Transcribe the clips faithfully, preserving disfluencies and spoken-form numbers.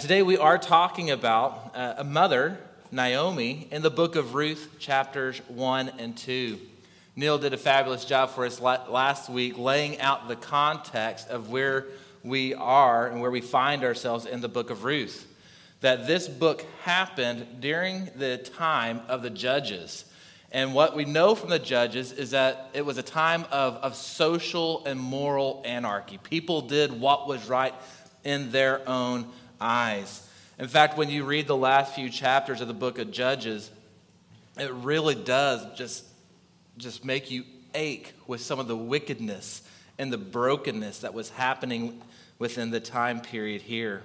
Today we are talking about uh, a mother, Naomi, in the book of Ruth, chapters one and two. Neil did a fabulous job for us last week laying out the context of where we are and where we find ourselves in the book of Ruth. That this book happened during the time of the Judges. And what we know from the Judges is that it was a time of, of social and moral anarchy. People did what was right in their own eyes. In fact, when you read the last few chapters of the book of Judges, it really does just, just make you ache with some of the wickedness and the brokenness that was happening within the time period here.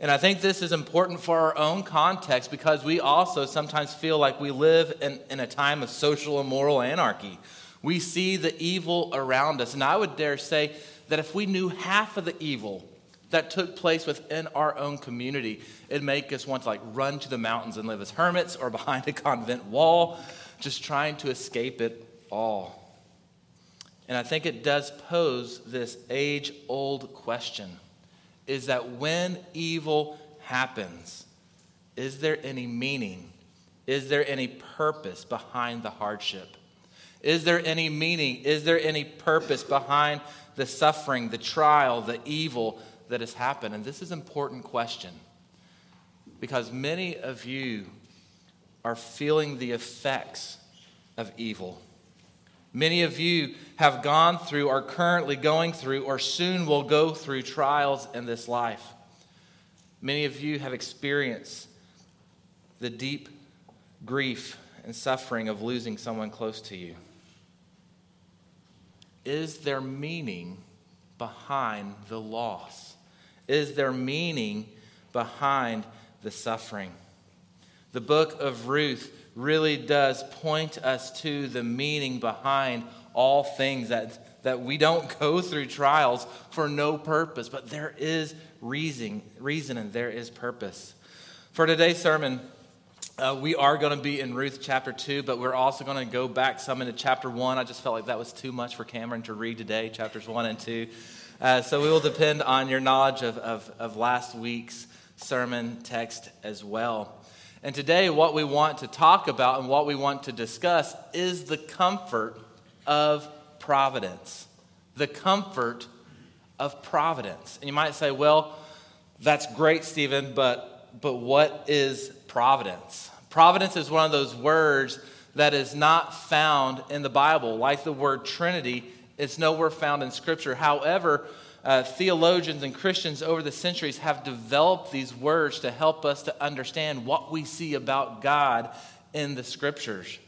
And I think this is important for our own context because we also sometimes feel like we live in, in a time of social and moral anarchy. We see the evil around us. And I would dare say that if we knew half of the evil that took place within our own community, it'd make us want to like run to the mountains and live as hermits or behind a convent wall, just trying to escape it all. And I think it does pose this age-old question, is that when evil happens, is there any meaning? Is there any purpose behind the hardship? Is there any meaning? Is there any purpose behind the suffering, the trial, the evil that has happened? And this is an important question because many of you are feeling the effects of evil. Many of you have gone through, are currently going through, or soon will go through trials in this life. Many of you have experienced the deep grief and suffering of losing someone close to you. Is there meaning behind the loss? Is there meaning behind the suffering? The book of Ruth really does point us to the meaning behind all things, that, that we don't go through trials for no purpose, but there is reason, reason and there is purpose. For today's sermon, uh, we are going to be in Ruth chapter two, but we're also going to go back some into chapter one. I just felt like that was too much for Cameron to read today, chapters one and two. Uh, so we will depend on your knowledge of, of, of last week's sermon text as well. And today, what we want to talk about and what we want to discuss is the comfort of providence. The comfort of providence. And you might say, well, that's great, Stephen, but, but what is providence? Providence is one of those words that is not found in the Bible. Like the word Trinity, it's nowhere found in Scripture. However, Uh, theologians and Christians over the centuries have developed these words to help us to understand what we see about God in the Scriptures.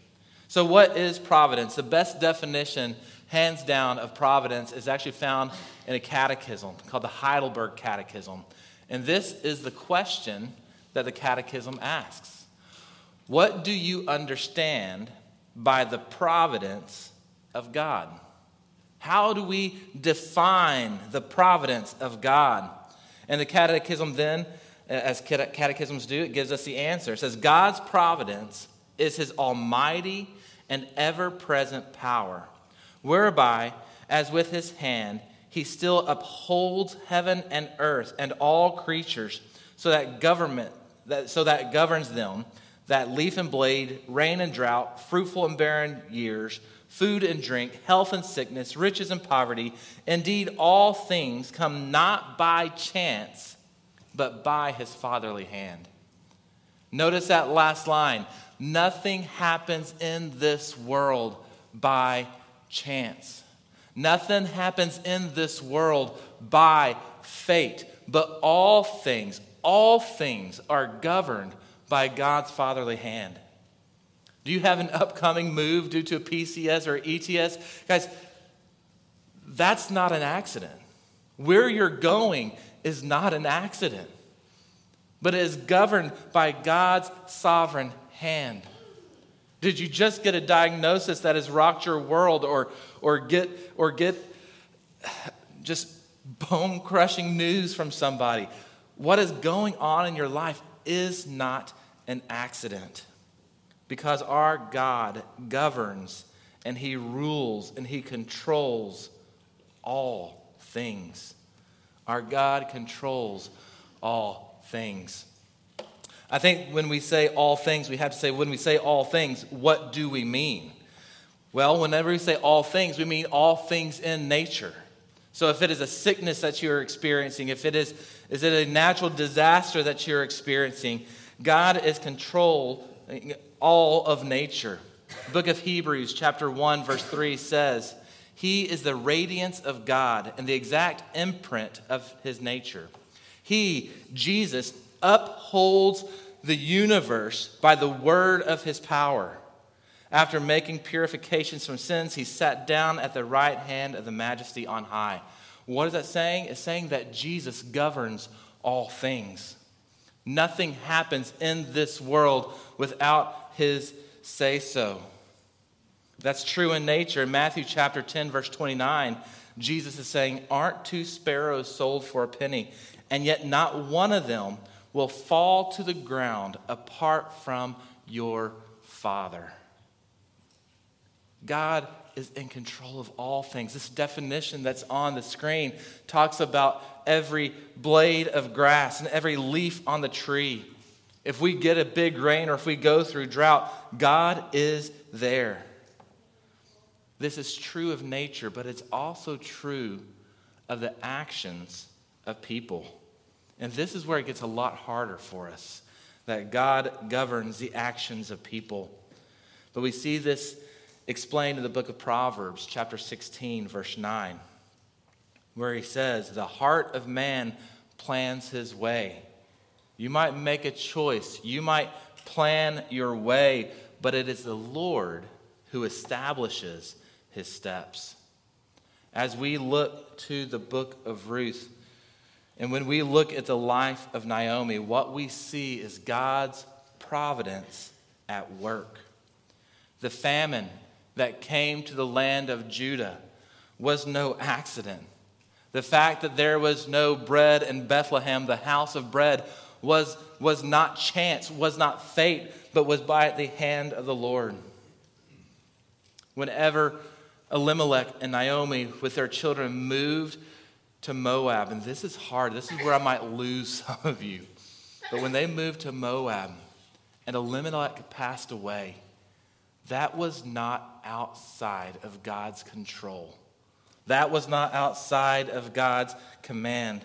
So what is providence? The best definition, hands down, of providence is actually found in a catechism called the Heidelberg Catechism. And this is the question that the catechism asks. What do you understand by the providence of God? How do we define the providence of God? And the catechism then, as catechisms do, it gives us the answer. It says, God's providence is his almighty and ever-present power, whereby, as with his hand, he still upholds heaven and earth and all creatures, so that government, that, so that governs them, that leaf and blade, rain and drought, fruitful and barren years, food and drink, health and sickness, riches and poverty. Indeed, all things come not by chance, but by his fatherly hand. Notice that last line. Nothing happens in this world by chance. Nothing happens in this world by fate. But all things, all things are governed by God's fatherly hand. Do you have an upcoming move due to a P C S or E T S? Guys, that's not an accident. Where you're going is not an accident, but it is governed by God's sovereign hand. Did you just get a diagnosis that has rocked your world or, or get, or get just bone-crushing news from somebody? What is going on in your life is not an accident. Because our God governs and he rules and he controls all things. Our God controls all things. I think when we say all things, we have to say, when we say all things, what do we mean? Well, whenever we say all things, we mean all things in nature. So if it is a sickness that you're experiencing, if it is, is it a natural disaster that you're experiencing, God is control all of nature. The book of Hebrews chapter one verse three says, "He is the radiance of God and the exact imprint of his nature. He, Jesus, upholds the universe by the word of his power. After making purifications from sins, he sat down at the right hand of the majesty on high." What is that saying? It's saying that Jesus governs all things. Nothing happens in this world without his say-so. That's true in nature. In Matthew chapter ten, verse twenty-nine, Jesus is saying, "Aren't two sparrows sold for a penny? And yet not one of them will fall to the ground apart from your Father." God is in control of all things. This definition that's on the screen talks about every blade of grass and every leaf on the tree. If we get a big rain or if we go through drought, God is there. This is true of nature, but it's also true of the actions of people. And this is where it gets a lot harder for us, that God governs the actions of people. But we see this explained in the book of Proverbs, chapter sixteen, verse nine, where he says, "The heart of man plans his way." You might make a choice, you might plan your way, but it is the Lord who establishes his steps. As we look to the book of Ruth, and when we look at the life of Naomi, what we see is God's providence at work. The famine that came to the land of Judah was no accident. The fact that there was no bread in Bethlehem, the house of bread, was, was not chance, was not fate, but was by the hand of the Lord. Whenever Elimelech and Naomi with their children moved to Moab, and this is hard, this is where I might lose some of you, but when they moved to Moab and Elimelech passed away, that was not outside of God's control. That was not outside of God's command.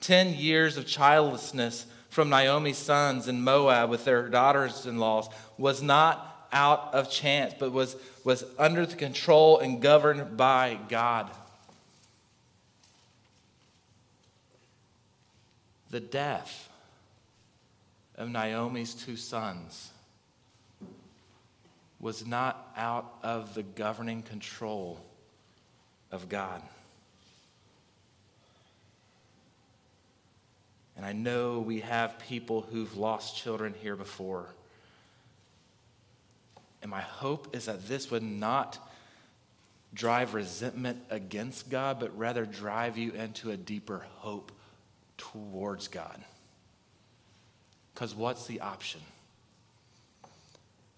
Ten years of childlessness from Naomi's sons in Moab with their daughters-in-laws was not out of chance, but was, was under the control and governed by God. The death of Naomi's two sons was not out of the governing control of God. And I know we have people who've lost children here before. And my hope is that this would not drive resentment against God, but rather drive you into a deeper hope towards God. Because what's the option?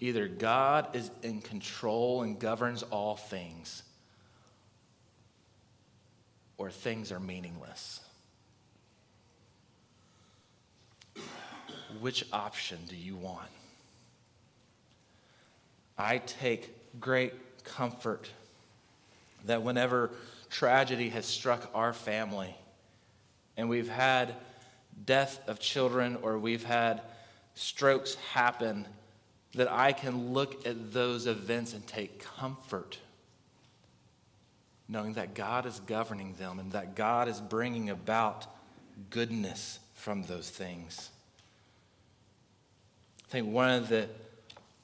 Either God is in control and governs all things, or things are meaningless. Which option do you want? I take great comfort that whenever tragedy has struck our family, and we've had death of children, or we've had strokes happen, that I can look at those events and take comfort, knowing that God is governing them and that God is bringing about goodness from those things. I think one of the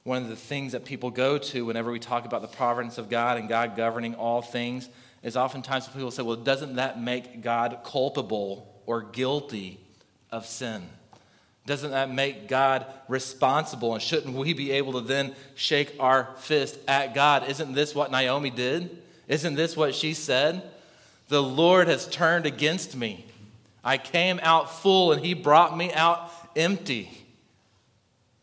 one of the things that people go to whenever we talk about the providence of God and God governing all things is oftentimes people say, well, doesn't that make God culpable or guilty of sin? Doesn't that make God responsible? And shouldn't we be able to then shake our fist at God? Isn't this what Naomi did? Isn't this what she said? The Lord has turned against me. I came out full and he brought me out empty.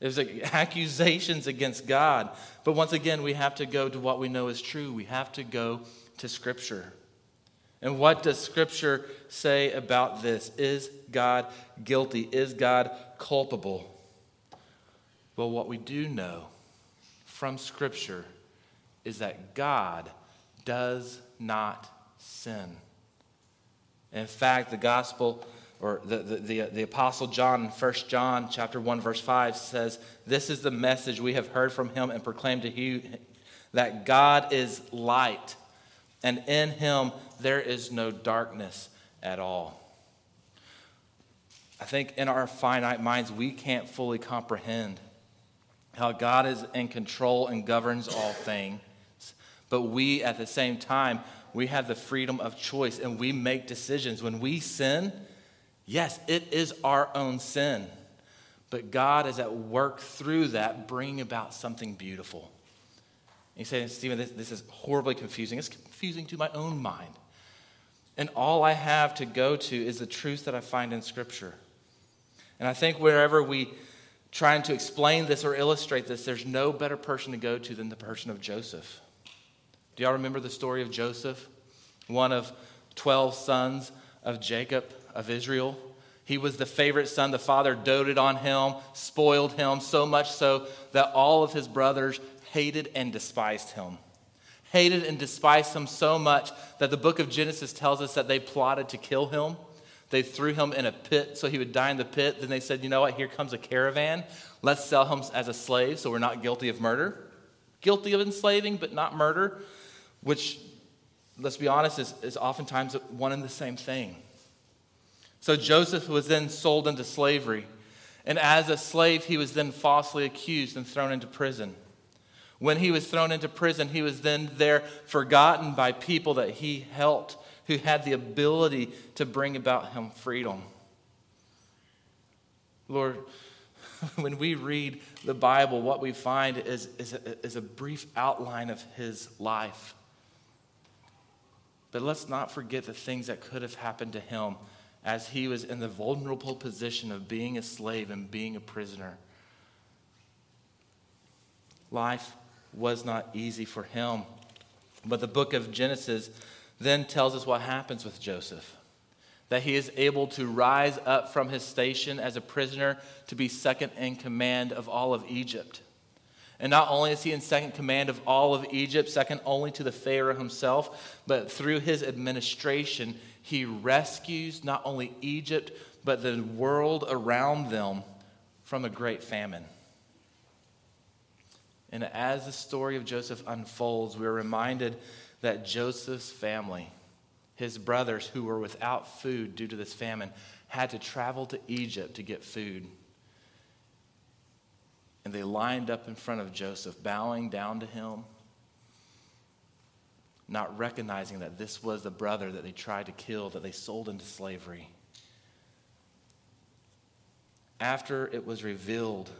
There's accusations against God. But once again, we have to go to what we know is true. We have to go to Scripture. And what does Scripture say about this? Is God guilty? Is God culpable? Well, what we do know from Scripture is that God does not sin. In fact, the gospel, or the, the, the, the Apostle John in First John chapter one, verse five says, "This is the message we have heard from him and proclaimed to you, that God is light, and in him there is no darkness at all." I think in our finite minds, we can't fully comprehend how God is in control and governs all things. But we, at the same time, we have the freedom of choice, and we make decisions. When we sin, yes, it is our own sin, but God is at work through that, bringing about something beautiful. And you say, "Stephen, this, this is horribly confusing. It's confusing to my own mind. And all I have to go to is the truth that I find in Scripture." And I think wherever we trying to explain this or illustrate this, there's no better person to go to than the person of Joseph. Do y'all remember the story of Joseph? One of twelve sons of Jacob of Israel. He was the favorite son. The father doted on him, spoiled him, so much so that all of his brothers hated and despised him. Hated and despised him so much that the book of Genesis tells us that they plotted to kill him. They threw him in a pit so he would die in the pit. Then they said, "You know what, here comes a caravan. Let's sell him as a slave so we're not guilty of murder." Guilty of enslaving, but not murder. Which, let's be honest, is, is oftentimes one and the same thing. So Joseph was then sold into slavery. And as a slave, he was then falsely accused and thrown into prison. When he was thrown into prison, he was then there forgotten by people that he helped, who had the ability to bring about him freedom. Lord, when we read the Bible, what we find is, is, a, is a brief outline of his life. But let's not forget the things that could have happened to him as he was in the vulnerable position of being a slave and being a prisoner. Life was not easy for him. But the book of Genesis then tells us what happens with Joseph. That he is able to rise up from his station as a prisoner to be second in command of all of Egypt. And not only is he in second command of all of Egypt, second only to the Pharaoh himself, but through his administration, he rescues not only Egypt, but the world around them from a great famine. And as the story of Joseph unfolds, we are reminded that Joseph's family, his brothers who were without food due to this famine, had to travel to Egypt to get food. And they lined up in front of Joseph, bowing down to him, not recognizing that this was the brother that they tried to kill, that they sold into slavery. After it was revealed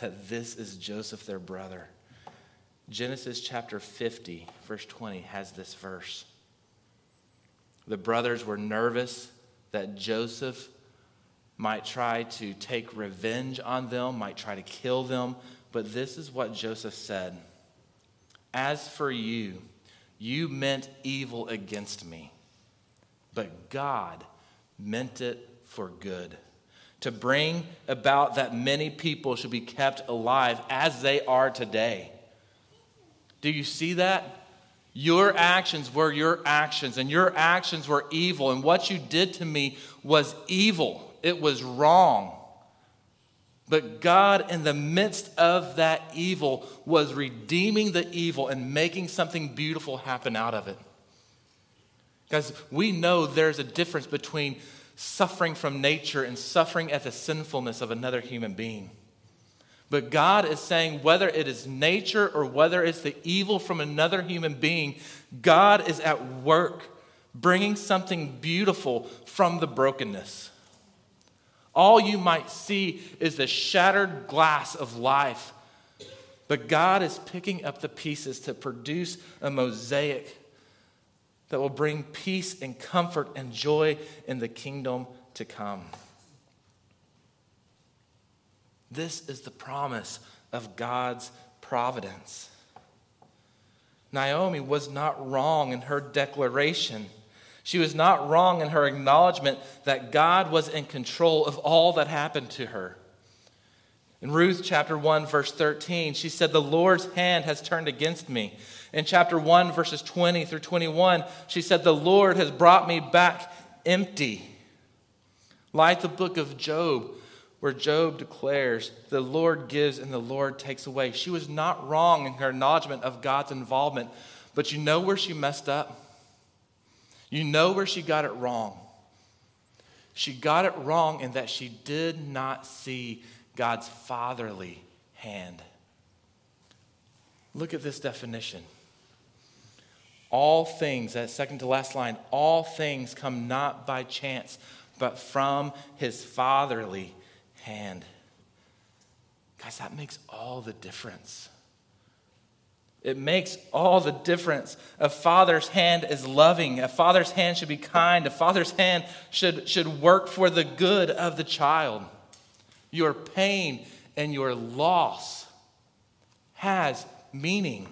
that this is Joseph, their brother, Genesis chapter fifty, verse twenty, has this verse. The brothers were nervous that Joseph might try to take revenge on them, might try to kill them. But this is what Joseph said. "As for you, you meant evil against me, but God meant it for good, to bring about that many people should be kept alive as they are today." Do you see that? Your actions were your actions, and your actions were evil, and what you did to me was evil. It was wrong. But God, in the midst of that evil, was redeeming the evil and making something beautiful happen out of it. Guys, we know there's a difference between suffering from nature and suffering at the sinfulness of another human being. But God is saying, whether it is nature or whether it's the evil from another human being, God is at work bringing something beautiful from the brokenness. All you might see is the shattered glass of life, but God is picking up the pieces to produce a mosaic that will bring peace and comfort and joy in the kingdom to come. This is the promise of God's providence. Naomi was not wrong in her declaration. She was not wrong in her acknowledgement that God was in control of all that happened to her. In Ruth chapter one, verse thirteen, she said, "The Lord's hand has turned against me." In chapter one, verses twenty through twenty-one, she said, "The Lord has brought me back empty." Like the book of Job, where Job declares, "The Lord gives and the Lord takes away." She was not wrong in her acknowledgement of God's involvement, but you know where she messed up? You know where she got it wrong. She got it wrong in that she did not see God's fatherly hand. Look at this definition. All things, that second to last line, all things come not by chance, but from his fatherly hand. Guys, that makes all the difference. It makes all the difference. A father's hand is loving. A father's hand should be kind. A father's hand should, should work for the good of the child. Your pain and your loss has meaning.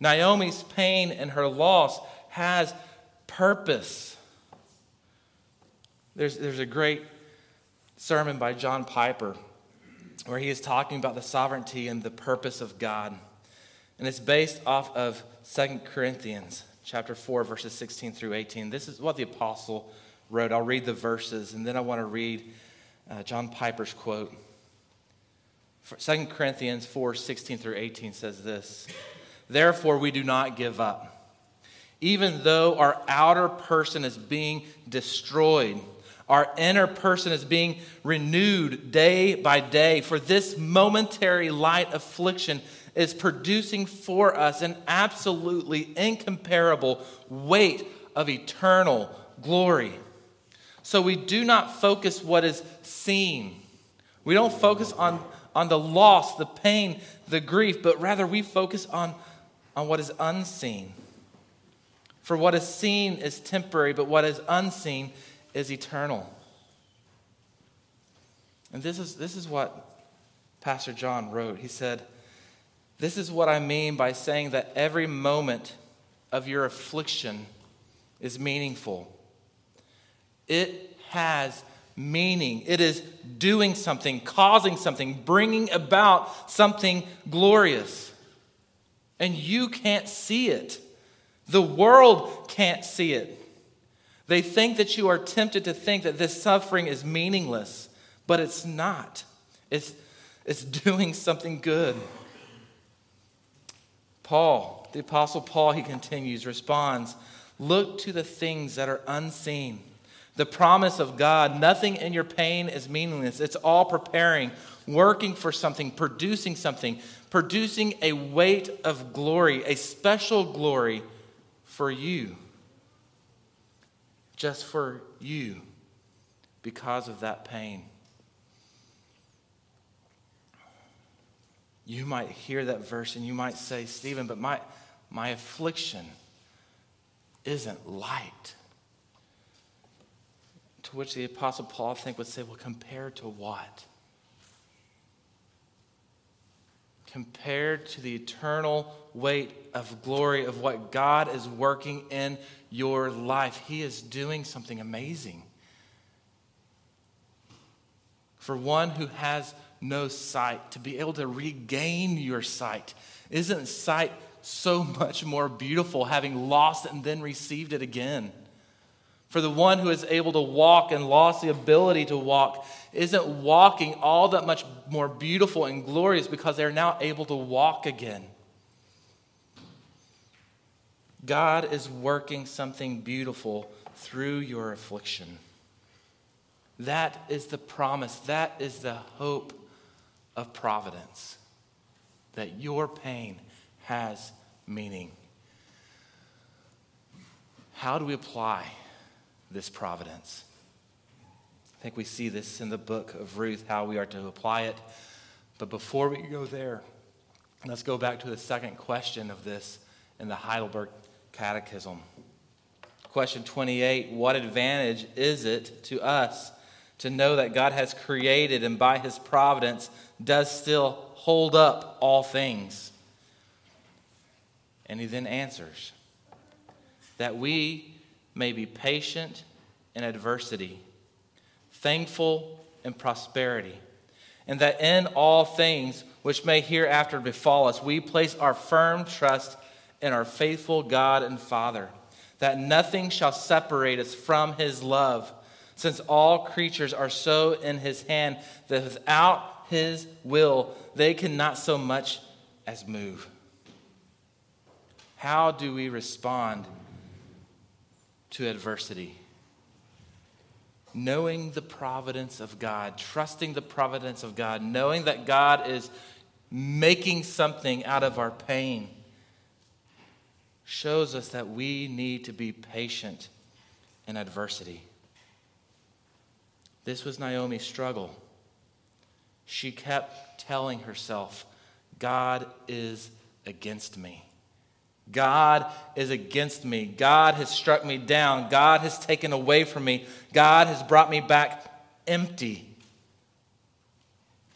Naomi's pain and her loss has purpose. There's, there's a great sermon by John Piper where he is talking about the sovereignty and the purpose of God. And it's based off of Second Corinthians chapter four, verses sixteen through eighteen. This is what the apostle wrote. I'll read the verses, and then I want to read uh, John Piper's quote. Second Corinthians four, sixteen through eighteen says this: "Therefore we do not give up. Even though our outer person is being destroyed, our inner person is being renewed day by day. For this momentary light affliction is producing for us an absolutely incomparable weight of eternal glory. So we do not focus what is seen." We don't focus on, on the loss, the pain, the grief, but rather we focus on, on what is unseen. "For what is seen is temporary, but what is unseen is eternal." And this is, this is what Pastor John wrote. He said, "This is what I mean by saying that every moment of your affliction is meaningful. It has meaning. It is doing something, causing something, bringing about something glorious. And you can't see it. The world can't see it. They think that you are tempted to think that this suffering is meaningless, but it's not. It's, it's doing something good." Paul, the Apostle Paul, he continues, responds, "Look to the things that are unseen. The promise of God, nothing in your pain is meaningless. It's all preparing, working for something, producing something, producing a weight of glory, a special glory for you. Just for you, because of that pain." You might hear that verse and you might say, "Stephen, but my, my affliction isn't light." To which the Apostle Paul, I think, would say, "Well, compared to what? Compared to the eternal weight of glory of what God is working in your life. He is doing something amazing. For one who has no sight, to be able to regain your sight. Isn't sight so much more beautiful, having lost and then received it again? For the one who is able to walk and lost the ability to walk, isn't walking all that much more beautiful and glorious because they're now able to walk again?" God is working something beautiful through your affliction. That is the promise. That is the hope of Providence, that your pain has meaning. How do we apply this providence? I think we see this in the book of Ruth, how we are to apply it. But before we go there, let's go back to the second question of this in the Heidelberg Catechism. Question twenty-eight, what advantage is it to us to know that God has created and by his providence does still hold up all things? And he then answers that we may be patient in adversity, thankful in prosperity, and that in all things which may hereafter befall us, we place our firm trust in our faithful God and Father, that nothing shall separate us from his love, since all creatures are so in his hand that without his will, they cannot so much as move. How do we respond to adversity? Knowing the providence of God, trusting the providence of God, knowing that God is making something out of our pain shows us that we need to be patient in adversity. This was Naomi's struggle. She kept telling herself, God is against me. God is against me. God has struck me down. God has taken away from me. God has brought me back empty.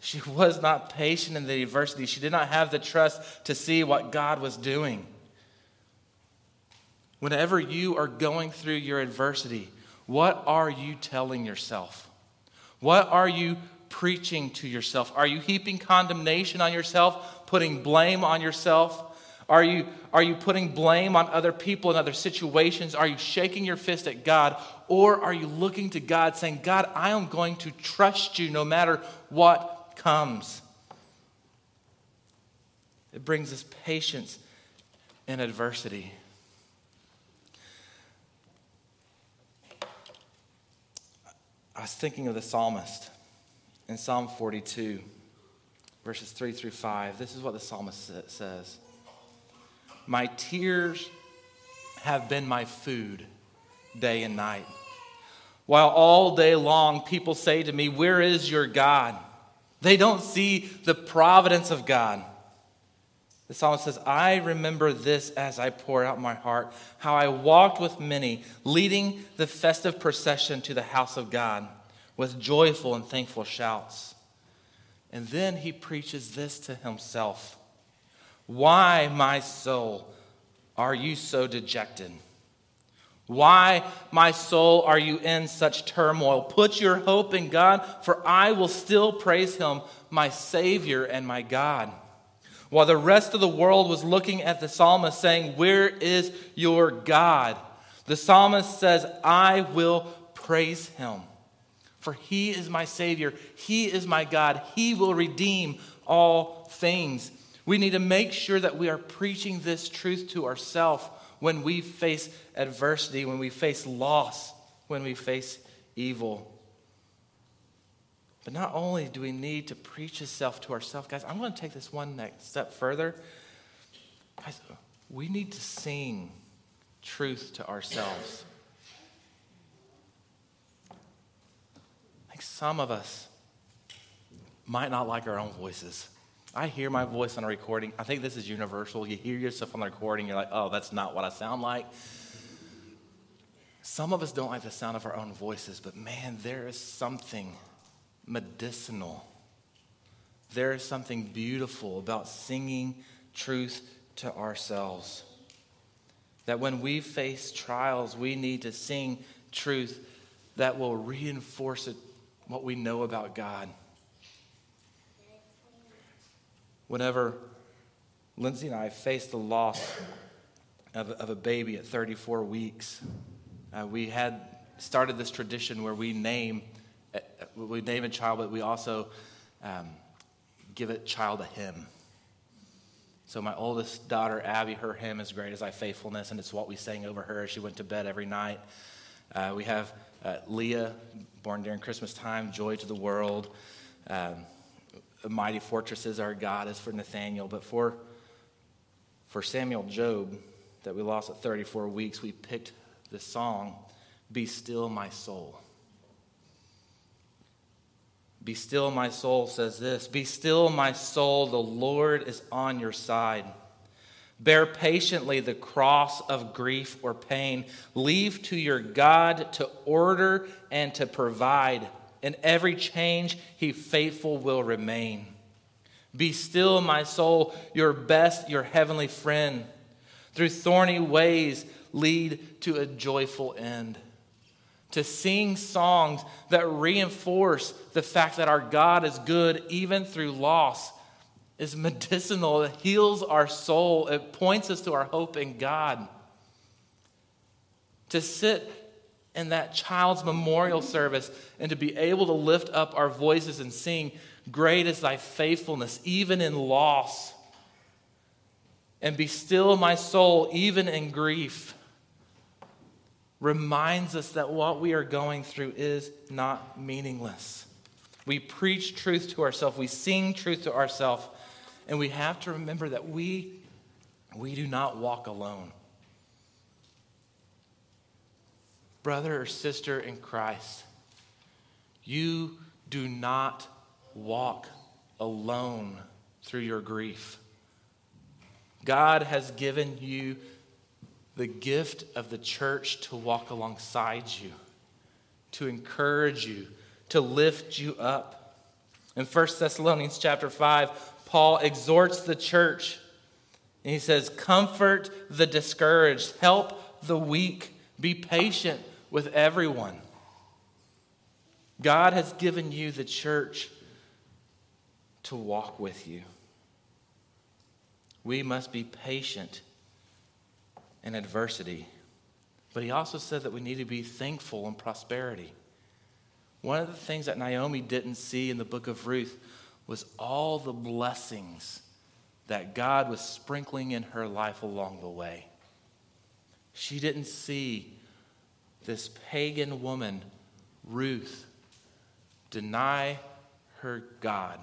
She was not patient in the adversity. She did not have the trust to see what God was doing. Whenever you are going through your adversity, what are you telling yourself? What are you preaching to yourself? Are you heaping condemnation on yourself, putting blame on yourself? Are you, are you putting blame on other people and other situations? Are you shaking your fist at God? Or are you looking to God saying, God, I am going to trust you no matter what comes? It brings us patience in adversity. I was thinking of the psalmist in Psalm forty-two, verses three through five. This is what the psalmist says. My tears have been my food day and night, while all day long people say to me, where is your God? They don't see the providence of God. The psalmist says, I remember this as I pour out my heart, how I walked with many, leading the festive procession to the house of God with joyful and thankful shouts. And then he preaches this to himself. Why, my soul, are you so dejected? Why, my soul, are you in such turmoil? Put your hope in God, for I will still praise him, my Savior and my God. While the rest of the world was looking at the psalmist saying, where is your God? The psalmist says, I will praise him, for he is my Savior. He is my God. He will redeem all things. We need to make sure that we are preaching this truth to ourselves when we face adversity, when we face loss, when we face evil. But not only do we need to preach this self to ourselves, guys, I'm going to take this one next step further. Guys, we need to sing truth to ourselves. Like some of us might not like our own voices. I hear my voice on a recording. I think this is universal. You hear yourself on the recording, you're like, oh, that's not what I sound like. Some of us don't like the sound of our own voices, but man, there is something medicinal. There is something beautiful about singing truth to ourselves. That when we face trials, we need to sing truth that will reinforce it, what we know about God. Whenever Lindsay and I faced the loss of, of a baby at thirty-four weeks, uh, we had started this tradition where we name we name a child, but we also um, give a child a hymn. So my oldest daughter, Abby, her hymn is Great Is Thy Faithfulness, and it's what we sang over her as she went to bed every night. Uh, we have uh, Leah, born during Christmas time, Joy to the World. Um, Mighty fortresses our God is for Nathaniel, but for for Samuel Job that we lost at thirty-four weeks, we picked the song, Be Still My Soul. Be still my soul says this, Be still my soul, the Lord is on your side. Bear patiently the cross of grief or pain. Leave to your God to order and to provide. In every change, he faithful will remain. Be still, my soul, your best, your heavenly friend. through thorny ways lead to a joyful end. To sing songs that reinforce the fact that our God is good even through loss is medicinal. It heals our soul. It points us to our hope in God. To sit in that child's memorial service and to be able to lift up our voices and sing, "Great is thy faithfulness, even in loss. And be still my soul, even in grief," reminds us that what we are going through is not meaningless. We preach truth to ourselves. We sing truth to ourselves. And we have to remember that we, we do not walk alone. Brother or sister in Christ, you do not walk alone through your grief. God has given you the gift of the church to walk alongside you, to encourage you, to lift you up. In First Thessalonians chapter five, Paul exhorts the church, and he says, "Comfort the discouraged, help the weak, be patient with everyone." God has given you the church to walk with you. We must be patient in adversity. But he also said that we need to be thankful in prosperity. One of the things that Naomi didn't see in the book of Ruth was all the blessings that God was sprinkling in her life along the way. She didn't see this pagan woman, Ruth, deny her God,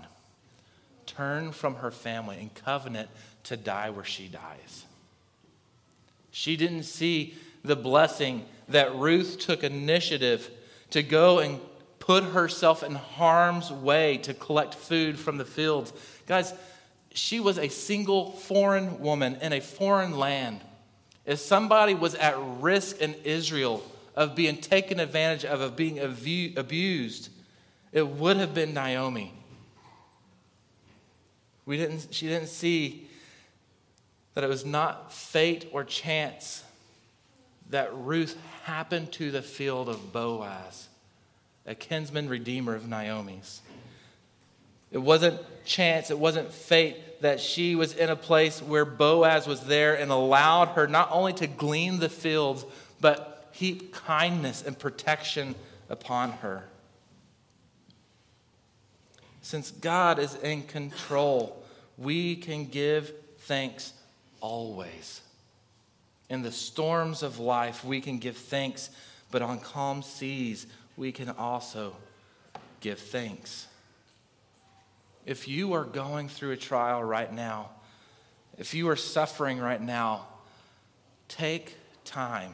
turn from her family, and covenant to die where she dies. She didn't see the blessing that Ruth took initiative to go and put herself in harm's way to collect food from the fields. Guys, she was a single foreign woman in a foreign land. If somebody was at risk in Israel of being taken advantage of, of being abused, it would have been Naomi. We didn't, she didn't see that it was not fate or chance that Ruth happened to the field of Boaz, a kinsman redeemer of Naomi's. It wasn't chance, it wasn't fate that she was in a place where Boaz was there and allowed her not only to glean the fields, but heap kindness and protection upon her. Since God is in control, we can give thanks always. In the storms of life, we can give thanks, but on calm seas, we can also give thanks. If you are going through a trial right now, if you are suffering right now, take time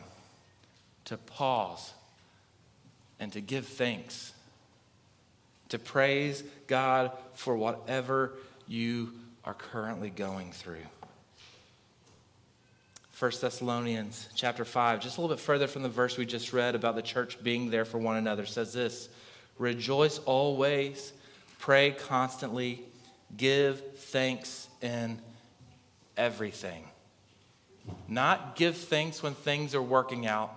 to pause and to give thanks, to praise God for whatever you are currently going through. First Thessalonians chapter five, just a little bit further from the verse we just read about the church being there for one another, says this: "Rejoice always, pray constantly, give thanks in everything." Not give thanks when things are working out.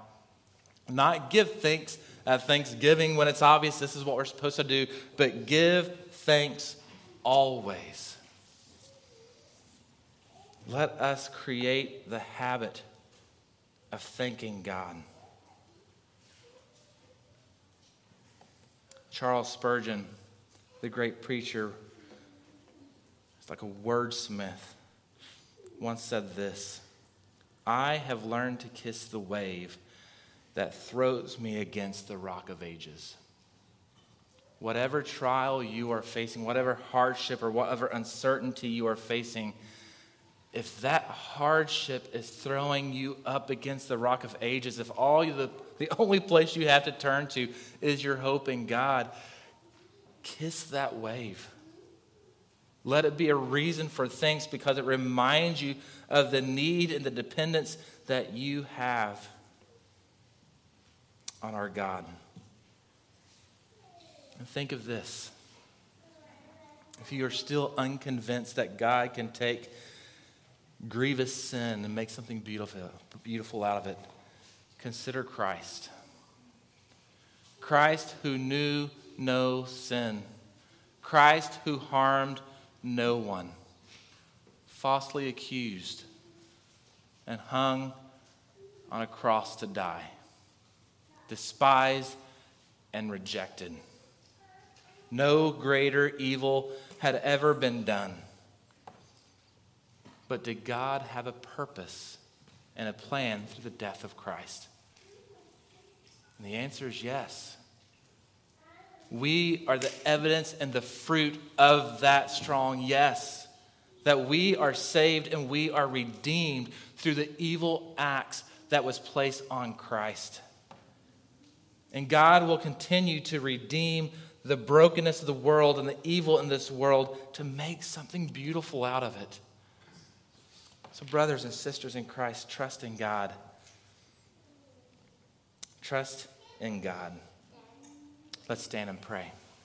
Not give thanks at Thanksgiving when it's obvious this is what we're supposed to do, but give thanks always. Let us create the habit of thanking God. Charles Spurgeon, the great preacher, it's like a wordsmith, once said this: "I have learned to kiss the wave that throws me against the rock of ages." Whatever trial you are facing, whatever hardship or whatever uncertainty you are facing, if that hardship is throwing you up against the rock of ages, if all you, the, the only place you have to turn to is your hope in God, kiss that wave. Let it be a reason for thanks, because it reminds you of the need and the dependence that you have on our God. And think of this: if you are still unconvinced that God can take grievous sin and make something beautiful, beautiful out of it. Consider Christ. Christ who knew no sin. Christ who harmed no one. Falsely accused and hung on a cross to die. Despised and rejected. No greater evil had ever been done. But did God have a purpose and a plan through the death of Christ? And the answer is yes. We are the evidence and the fruit of that strong yes, that we are saved and we are redeemed through the evil acts that was placed on Christ. And God will continue to redeem the brokenness of the world and the evil in this world to make something beautiful out of it. So brothers and sisters in Christ, trust in God. Trust in God. Let's stand and pray.